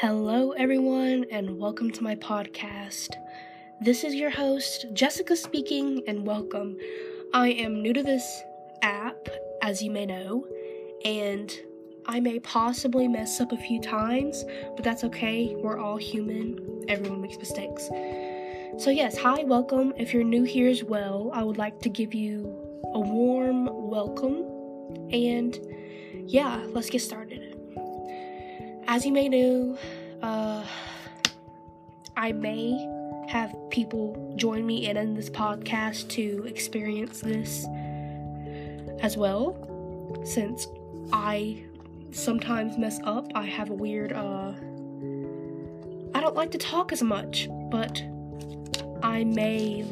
Hello everyone, and welcome to my podcast. This is your host, Jessica speaking, and welcome. I am new to this app, as you may know, and I may possibly mess up a few times, but that's okay. We're all human. Everyone makes mistakes. So yes, hi, welcome. If you're new here as well, I would like to give you a warm welcome, and yeah, let's get started. As you may know, I may have people join me in this podcast to experience this as well, since I sometimes mess up. I have a weird, I don't like to talk as much, but I may,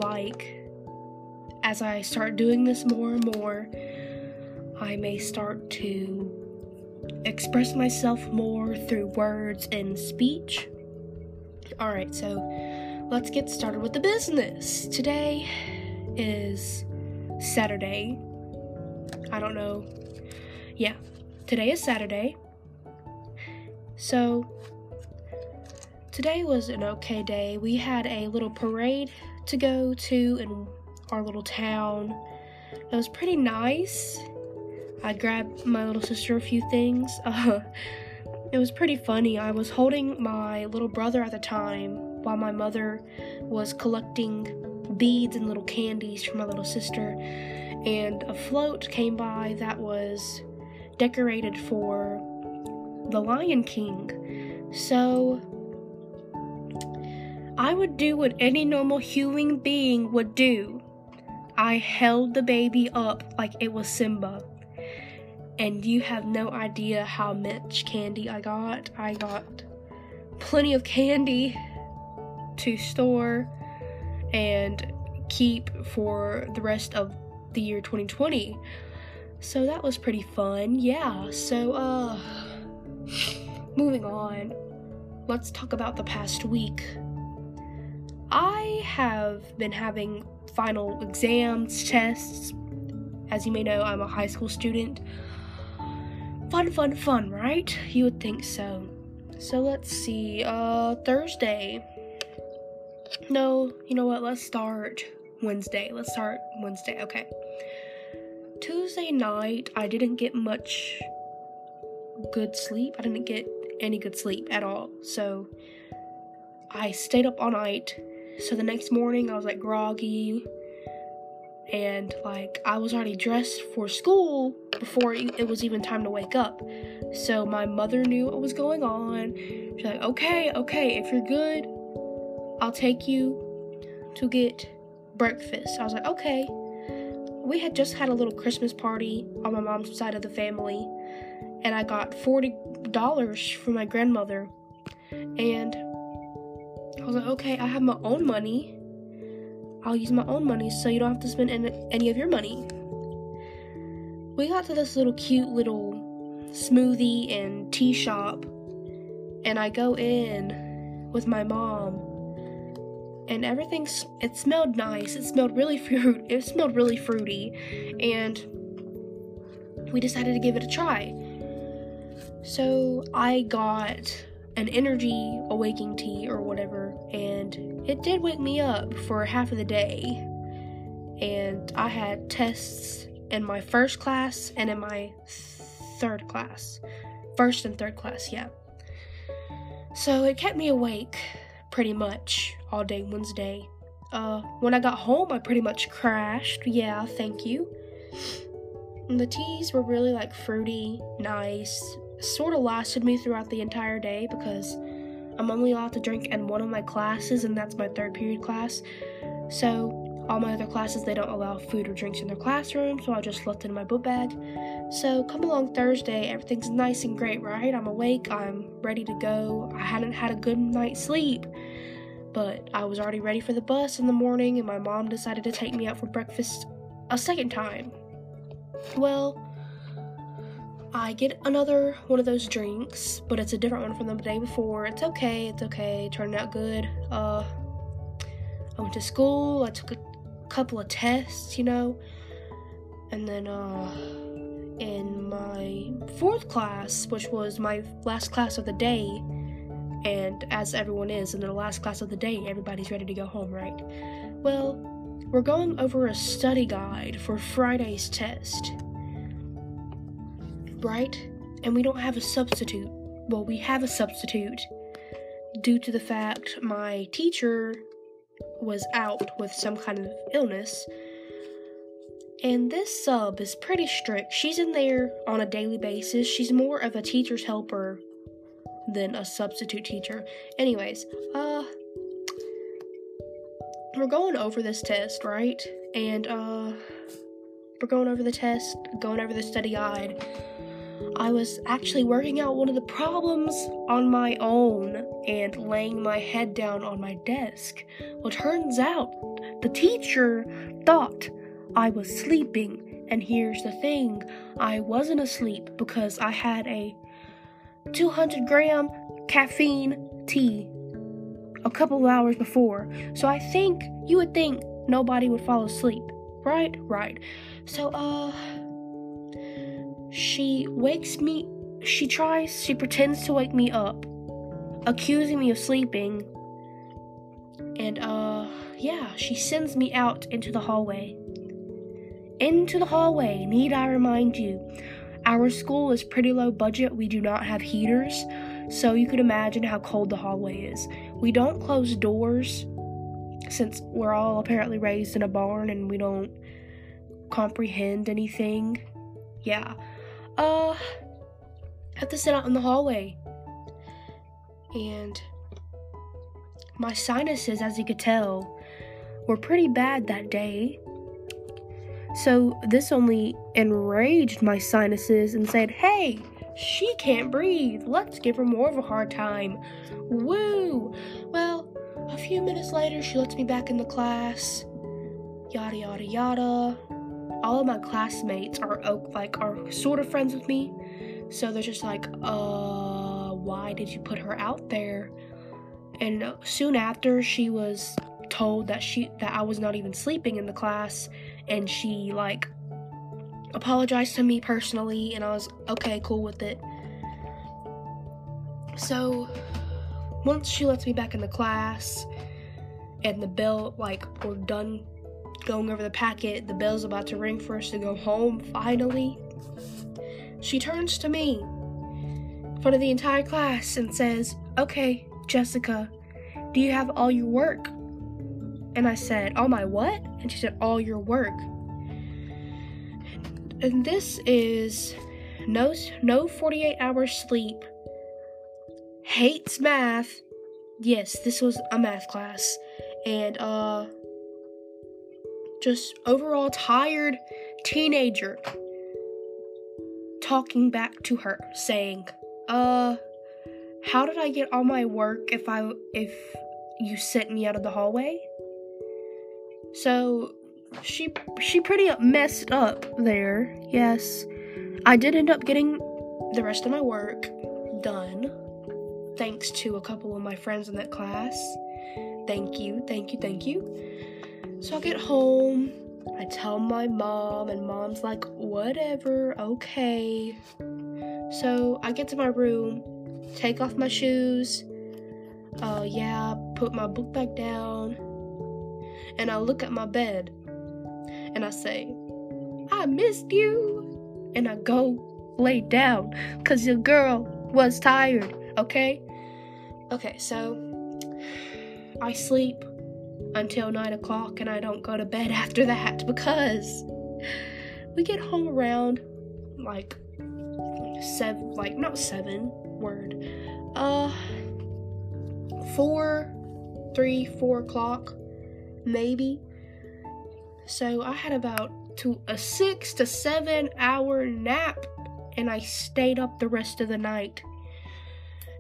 as I start doing this more and more, I may start to express myself more through words and speech. Alright, so let's get started with the business. Today is Saturday. Today is Saturday. So today was an okay day. We had a little parade to go to in our little town. It was pretty nice. I grabbed my little sister a few things. It was pretty funny. I was holding my little brother at the time while my mother was collecting beads and little candies for my little sister. And a float came by that was decorated for the Lion King. So I would do what any normal human being would do. I held the baby up like it was Simba. And you have no idea how much candy I got. I got plenty of candy to store and keep for the rest of the year 2020. So that was pretty fun. Yeah, so moving on. Let's talk about the past week. I have been having final exams, tests. As you may know, I'm a high school student. Fun, right? You would think so. So let's see, Thursday. No, you know what? Let's start Wednesday, okay. Tuesday night, I didn't get much good sleep. I didn't get any good sleep at all. So I stayed up all night. So the next morning, I was groggy. And I was already dressed for school before it was even time to wake up. So my mother knew what was going on. She's like, okay, if you're good, I'll take you to get breakfast. I was like, okay. We had just had a little Christmas party on my mom's side of the family, and I got $40 from my grandmother. And I was like, okay, I have my own money. I'll use my own money so you don't have to spend any of your money. We got to this little cute little smoothie and tea shop, and I go in with my mom, and it smelled nice. It smelled really fruity, and we decided to give it a try. So I got an energy awakening tea or whatever, and it did wake me up for half of the day, and I had tests in my first class and in my third class. First and third class, yeah. So it kept me awake pretty much all day Wednesday. When I got home, I pretty much crashed. Yeah, thank you. And the teas were really fruity, nice, sort of lasted me throughout the entire day because I'm only allowed to drink in one of my classes, and that's my third period class. So all my other classes, they don't allow food or drinks in their classroom, so I just left it in my book bag. So come along Thursday, everything's nice and great, right? I'm awake, I'm ready to go. I hadn't had a good night's sleep, but I was already ready for the bus in the morning, and my mom decided to take me out for breakfast a second time. Well, I get another one of those drinks, but it's a different one from the day before. It's okay, turned out good. I went to school, I took a couple of tests, and then, in my fourth class, which was my last class of the day, and as everyone is in the last class of the day, everybody's ready to go home, right? Well, we're going over a study guide for Friday's test, right? And we don't have a substitute. Well, we have a substitute due to the fact my teacher was out with some kind of illness. And this sub is pretty strict. She's in there on a daily basis. She's more of a teacher's helper than a substitute teacher. Anyways, we're going over this test, right? And, we're going over the test, going over the study guide. I was actually working out one of the problems on my own and laying my head down on my desk. Well, turns out the teacher thought I was sleeping, and here's the thing, I wasn't asleep because I had a 200-gram caffeine tea a couple of hours before, so I think, you would think nobody would fall asleep, right? Right. So, she pretends to wake me up, accusing me of sleeping, and, she sends me out into the hallway. Into the hallway, need I remind you, our school is pretty low budget, we do not have heaters, so you can imagine how cold the hallway is. We don't close doors, since we're all apparently raised in a barn and we don't comprehend anything. Yeah, I have to sit out in the hallway, and my sinuses, as you could tell, were pretty bad that day. So this only enraged my sinuses and said, hey, she can't breathe. Let's give her more of a hard time. Woo! Well, a few minutes later, she lets me back in the class. Yada, yada, yada. All of my classmates are sort of friends with me. So they're just like, why did you put her out there? And soon after, she was told that I was not even sleeping in the class, and she apologized to me personally, and I was okay, cool with it. So once she lets me back in the class and the bell, we're done going over the packet, the bell's about to ring for us to go home finally, she turns to me in front of the entire class and says, okay, Jessica, do you have all your work? And I said, all my what? And she said, all your work. And this is no 48 hours sleep, hates math. Yes, this was a math class. And, just overall tired teenager talking back to her, saying, how did I get all my work if you sent me out of the hallway? So, she pretty messed up there, yes. I did end up getting the rest of my work done, thanks to a couple of my friends in that class. Thank you, thank you, thank you. So I get home, I tell my mom, and mom's like, whatever, okay. So I get to my room, take off my shoes, put my book back down, and I look at my bed, and I say, I missed you, and I go lay down, because your girl was tired, okay? Okay, so, I sleep until 9 o'clock, and I don't go to bed after that, because we get home around, not 7, 4 o'clock, maybe. So I had about a 6 to 7 hour nap, and I stayed up the rest of the night.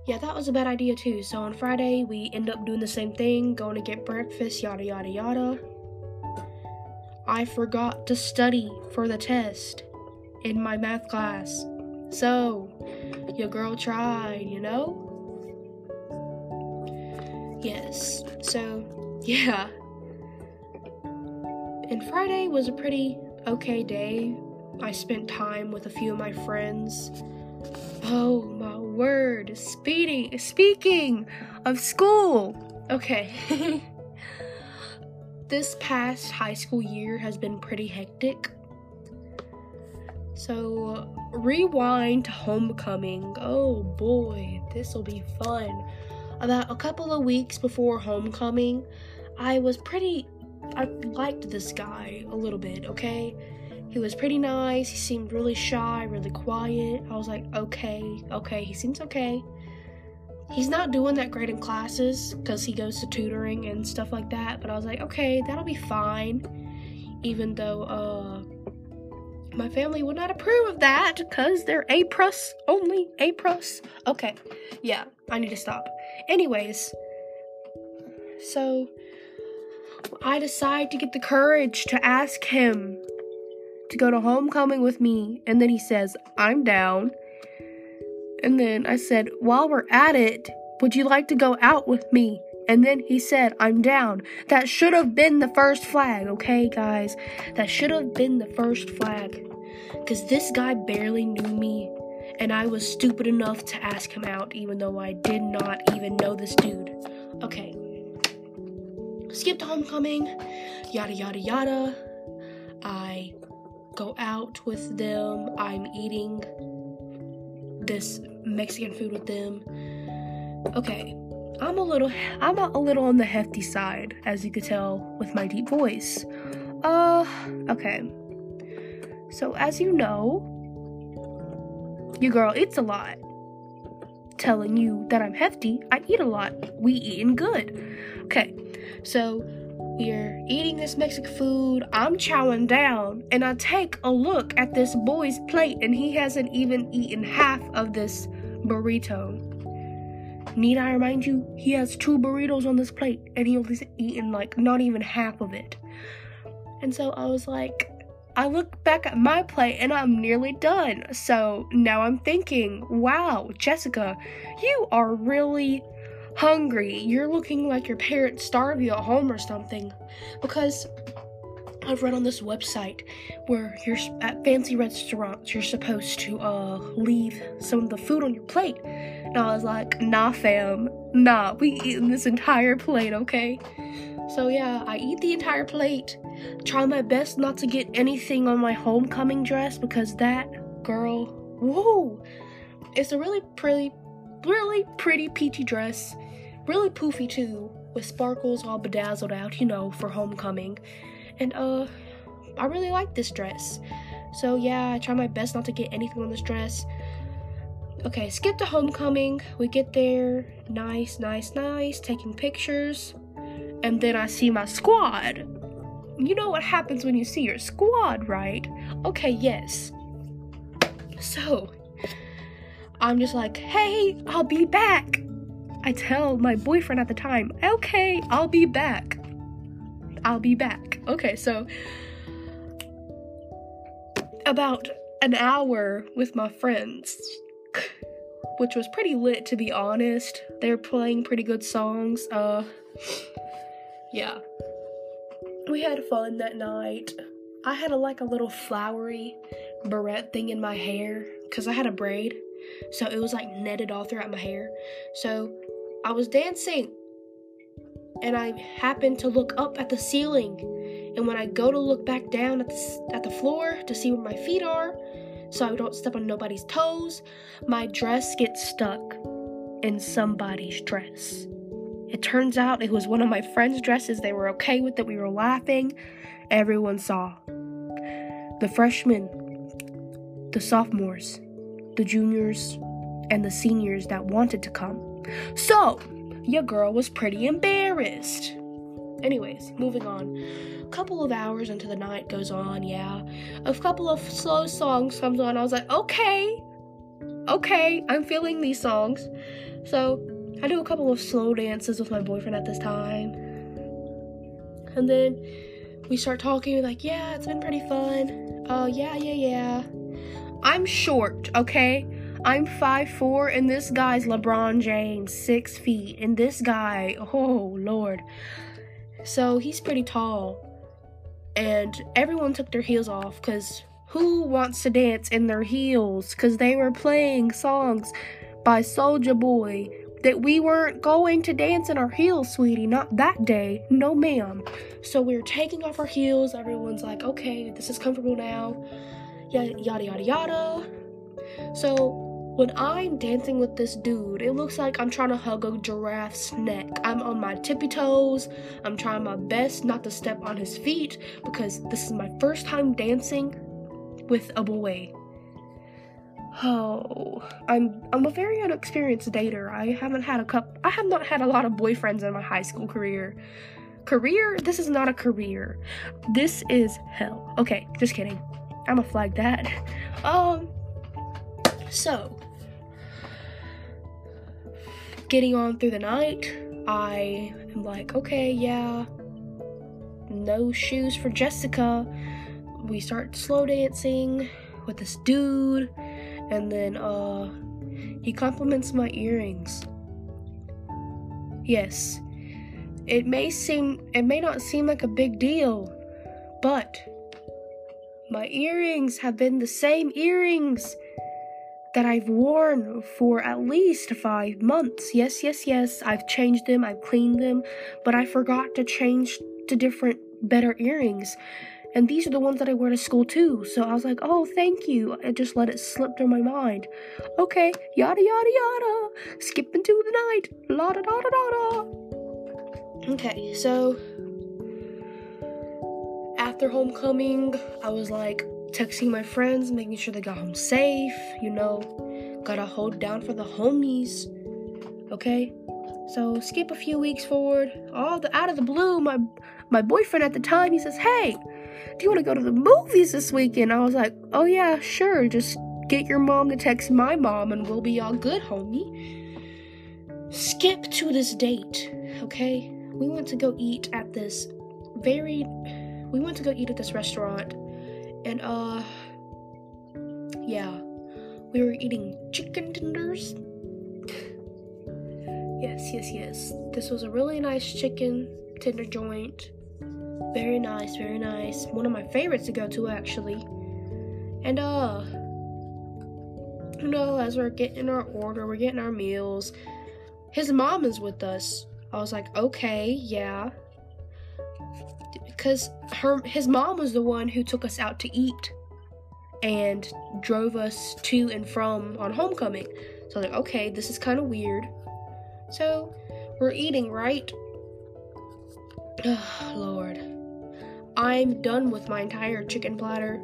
Yeah, that was a bad idea too. So on Friday, we end up doing the same thing, going to get breakfast, yada yada yada. I forgot to study for the test in my math class. So your girl tried, you know? Yes. So yeah. And Friday was a pretty okay day. I spent time with a few of my friends. Oh my word, speaking of school. Okay. This past high school year has been pretty hectic. So rewind to homecoming. Oh boy, this will be fun. About a couple of weeks before homecoming, I liked this guy a little bit, okay? He was pretty nice. He seemed really shy, really quiet. I was like, okay, he seems okay. He's not doing that great in classes because he goes to tutoring and stuff like that, but I was like, okay, that'll be fine, even though my family would not approve of that because they're A+, only A+. Okay, yeah, I need to stop. Anyways, so I decide to get the courage to ask him to go to homecoming with me, and then he says, I'm down. And then I said, while we're at it, would you like to go out with me? And then he said, I'm down. That should have been the first flag, okay, guys? That should have been the first flag. Because this guy barely knew me, and I was stupid enough to ask him out, even though I did not even know this dude. Okay. Skip to homecoming, yada, yada, yada. I go out with them. I'm eating this Mexican food with them. Okay, I'm a little on the hefty side, as you could tell with my deep voice. Okay. So as you know, your girl eats a lot. Telling you that I'm hefty, I eat a lot. We eating good. Okay, so we're eating this Mexican food. I'm chowing down, and I take a look at this boy's plate, and he hasn't even eaten half of this burrito. Need I remind you, he has 2 burritos on this plate, and he only's eaten like not even half of it. And so I was like, I look back at my plate, and I'm nearly done. So now I'm thinking, wow, Jessica, you are really hungry. You're looking like your parents starved you at home or something, because I've read on this website where you're at fancy restaurants, you're supposed to leave some of the food on your plate. And I was like, nah fam, nah, we eating this entire plate, okay? So yeah, I eat the entire plate, try my best not to get anything on my homecoming dress, because that girl, whoa, it's a really pretty peachy dress, really poofy too, with sparkles all bedazzled out, you know, for homecoming. And I really like this dress, so yeah, I try my best not to get anything on this dress. Okay, skip to homecoming. We get there, nice, taking pictures, and then I see my squad. You know what happens when you see your squad, right? Okay, yes. So I'm just like, hey, I'll be back. I tell my boyfriend at the time, okay, I'll be back. Okay, so about an hour with my friends, which was pretty lit, to be honest. They were playing pretty good songs. Yeah. We had fun that night. I had a little flowery barrette thing in my hair, because I had a braid. So it was like netted all throughout my hair. So I was dancing, and I happened to look up at the ceiling. And when I go to look back down at the floor to see where my feet are, so I don't step on nobody's toes, my dress gets stuck in somebody's dress. It turns out it was one of my friend's dresses. They were okay with it. We were laughing. Everyone saw. The freshmen, the sophomores, the juniors, and the seniors that wanted to come. So, your girl was pretty embarrassed. Anyways, moving on. A couple of hours into the night goes on, yeah. A couple of slow songs comes on. I was like, okay, I'm feeling these songs. So, I do a couple of slow dances with my boyfriend at this time. And then we start talking, like, yeah, it's been pretty fun. Yeah. I'm short, okay? I'm 5'4", and this guy's LeBron James, 6 feet. And this guy, oh, Lord. So, he's pretty tall. And everyone took their heels off, because Who wants to dance in their heels? Because they were playing songs by Soulja Boy that we weren't going to dance in our heels, sweetie. Not that day. No, ma'am. So we're taking off our heels. Everyone's like, okay, this is comfortable now. Yada, yada, yada. So when I'm dancing with this dude, it looks like I'm trying to hug a giraffe's neck. I'm on my tippy toes. I'm trying my best not to step on his feet because this is my first time dancing with a boy. Oh, I'm a very inexperienced dater. I have not had a lot of boyfriends in my high school career. This is not a career. This is hell. Okay, just kidding. I'ma flag that. So, getting on through the night, I am like, okay, yeah, no shoes for Jessica. We start slow dancing with this dude, and then he compliments my earrings. Yes, it may not seem like a big deal, but my earrings have been the same earrings that I've worn for at least 5 months. Yes, I've changed them, I've cleaned them, but I forgot to change to different, better earrings. And these are the ones that I wear to school too. So I was like, oh, thank you. I just let it slip through my mind. Okay, yada, yada, yada. Skip into the night. La da da da da da. Okay, so after homecoming, I was like, texting my friends, making sure they got home safe, you know, gotta hold down for the homies, okay? So skip a few weeks forward, out of the blue, my boyfriend at the time, he says, hey, do you want to go to the movies this weekend? I was like, oh yeah, sure, just get your mom to text my mom and we'll be all good, homie. Skip to this date, okay? We went to go eat at this restaurant. And, yeah, we were eating chicken tenders. Yes. This was a really nice chicken tender joint. Very nice. One of my favorites to go to, actually. And, you know, as we're getting our order, we're getting our meals, his mom is with us. I was like, okay, yeah. Because his mom was the one who took us out to eat and drove us to and from on homecoming. So I was like, okay, this is kind of weird. So we're eating, right? Oh, Lord. I'm done with my entire chicken platter.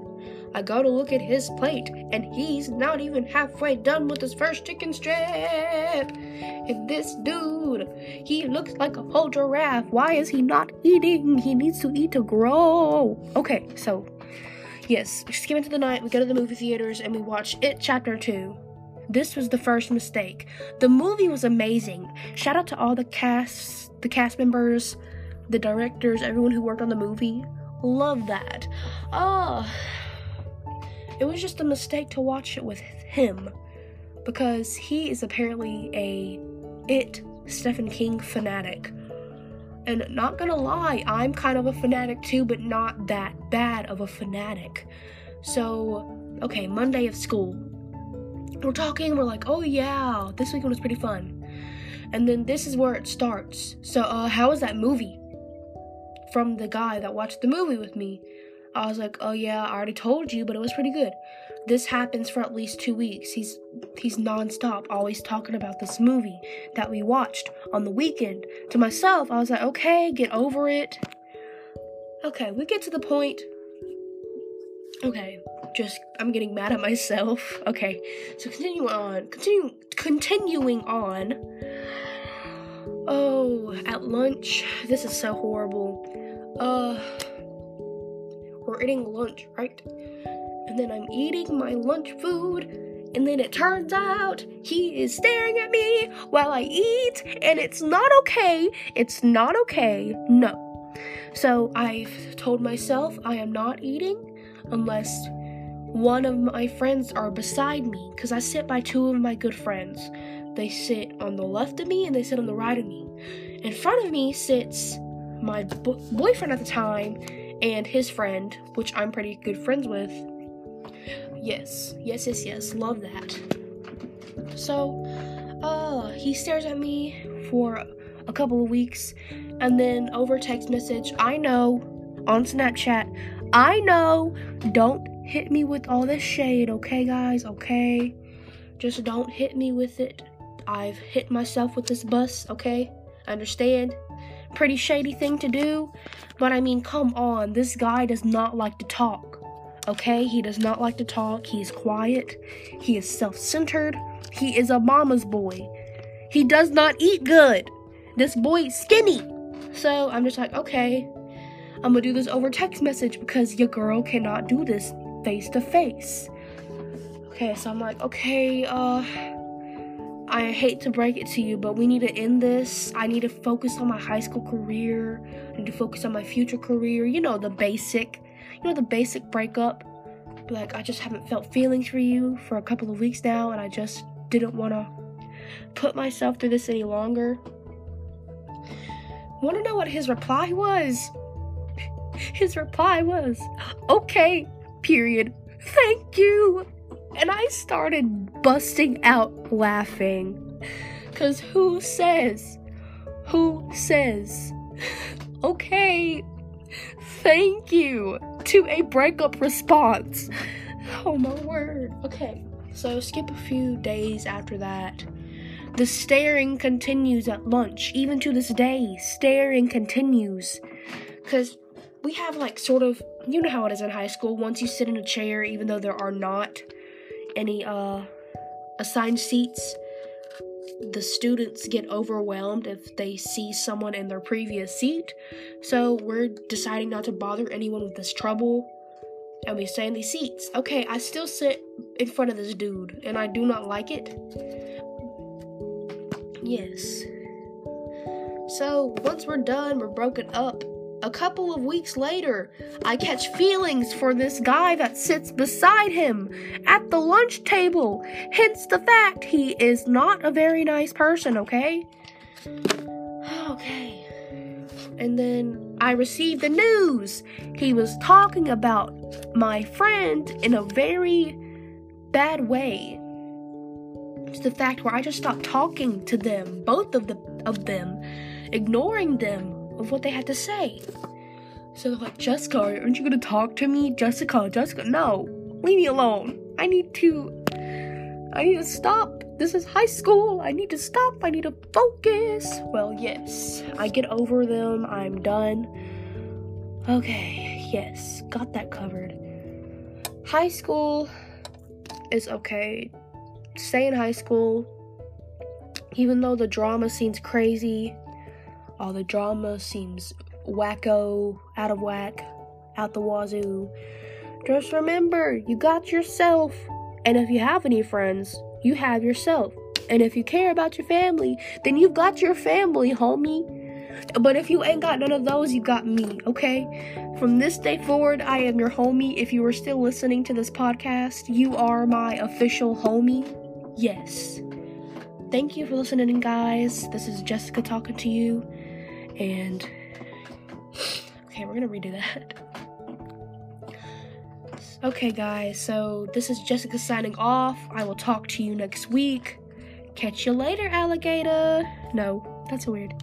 I go to look at his plate, and he's not even halfway done with his first chicken strip. And this dude, he looks like a whole giraffe. Why is he not eating? He needs to eat to grow. Okay, so, yes, skip into the night, we go to the movie theaters, and we watch It Chapter 2. This was the first mistake. The movie was amazing. Shout out to all the cast members, the directors, everyone who worked on the movie. Love that. It was just a mistake to watch it with him, because he is apparently Stephen King fanatic. And not gonna lie, I'm kind of a fanatic too, but not that bad of a fanatic. So, okay, Monday of school. We're talking, we're like, oh yeah, this weekend was pretty fun. And then this is where it starts. So, how was that movie? From the guy that watched the movie with me. I was like, oh yeah, I already told you, but it was pretty good. This happens for at least 2 weeks. He's nonstop, always talking about this movie that we watched on the weekend. To myself, I was like, okay, get over it. Okay, we get to the point. Okay, I'm getting mad at myself. Okay, so continuing on. Oh, at lunch, this is so horrible. We're eating lunch, right? And then I'm eating my lunch food, and then it turns out he is staring at me while I eat, and it's not okay. It's not okay. No. So I've told myself I am not eating unless one of my friends are beside me, because I sit by two of my good friends. They sit on the left of me, and they sit on the right of me. In front of me sits my boyfriend at the time, and his friend, which I'm pretty good friends with, Yes, love that. So, he stares at me for a couple of weeks, and then over text message, I know, on Snapchat, I know, don't hit me with all this shade, okay guys, okay? Just don't hit me with it. I've hit myself with this bus, okay? I understand. Pretty shady thing to do, but I mean, come on, this guy does not like to talk, okay? He does not like to talk. He's quiet. He is self-centered. He is a mama's boy. He does not eat good. This boy is skinny. So I'm just like, okay, I'm gonna do this over text message because your girl cannot do this face to face. Okay, so I'm like, okay, I hate to break it to you, but we need to end this. I need to focus on my high school career. I need to focus on my future career. You know, the basic breakup. Like, I just haven't felt feelings for you for a couple of weeks now, and I just didn't want to put myself through this any longer. Want to know what his reply was? His reply was, okay, period. Thank you. And I started busting out laughing, because who says, okay, thank you, to a breakup response? Oh my word. Okay, so skip a few days after that. The staring continues at lunch, even to this day, staring continues, because we have like sort of, you know how it is in high school, once you sit in a chair, even though there are not any assigned seats, the students get overwhelmed if they see someone in their previous seat. So we're deciding not to bother anyone with this trouble, and we stay in these seats. Okay, I still sit in front of this dude, and I do not like it. Yes. So once we're done, we're broken up. A couple of weeks later, I catch feelings for this guy that sits beside him at the lunch table. Hence the fact he is not a very nice person, okay? Okay. And then I received the news. He was talking about my friend in a very bad way. It's the fact where I just stopped talking to them, both of them, ignoring them, of what they had to say. So they're like, Jessica, aren't you gonna talk to me? Jessica, no, leave me alone. I need to stop. This is high school. I need to stop. I need to focus. Well, yes, I get over them. I'm done. Okay, yes, got that covered. High school is okay. Stay in high school, even though the drama seems crazy. All the drama seems wacko, out of whack, out the wazoo. Just remember, you got yourself. And if you have any friends, you have yourself. And if you care about your family, then you've got your family, homie. But if you ain't got none of those, you got me, okay? From this day forward, I am your homie. If you are still listening to this podcast, you are my official homie. Yes. Thank you for listening, guys. This is Jessica talking to you. And okay, we're gonna redo that. Okay, guys, so this is Jessica signing off. I will talk to you next week. Catch you later, alligator. No, that's weird.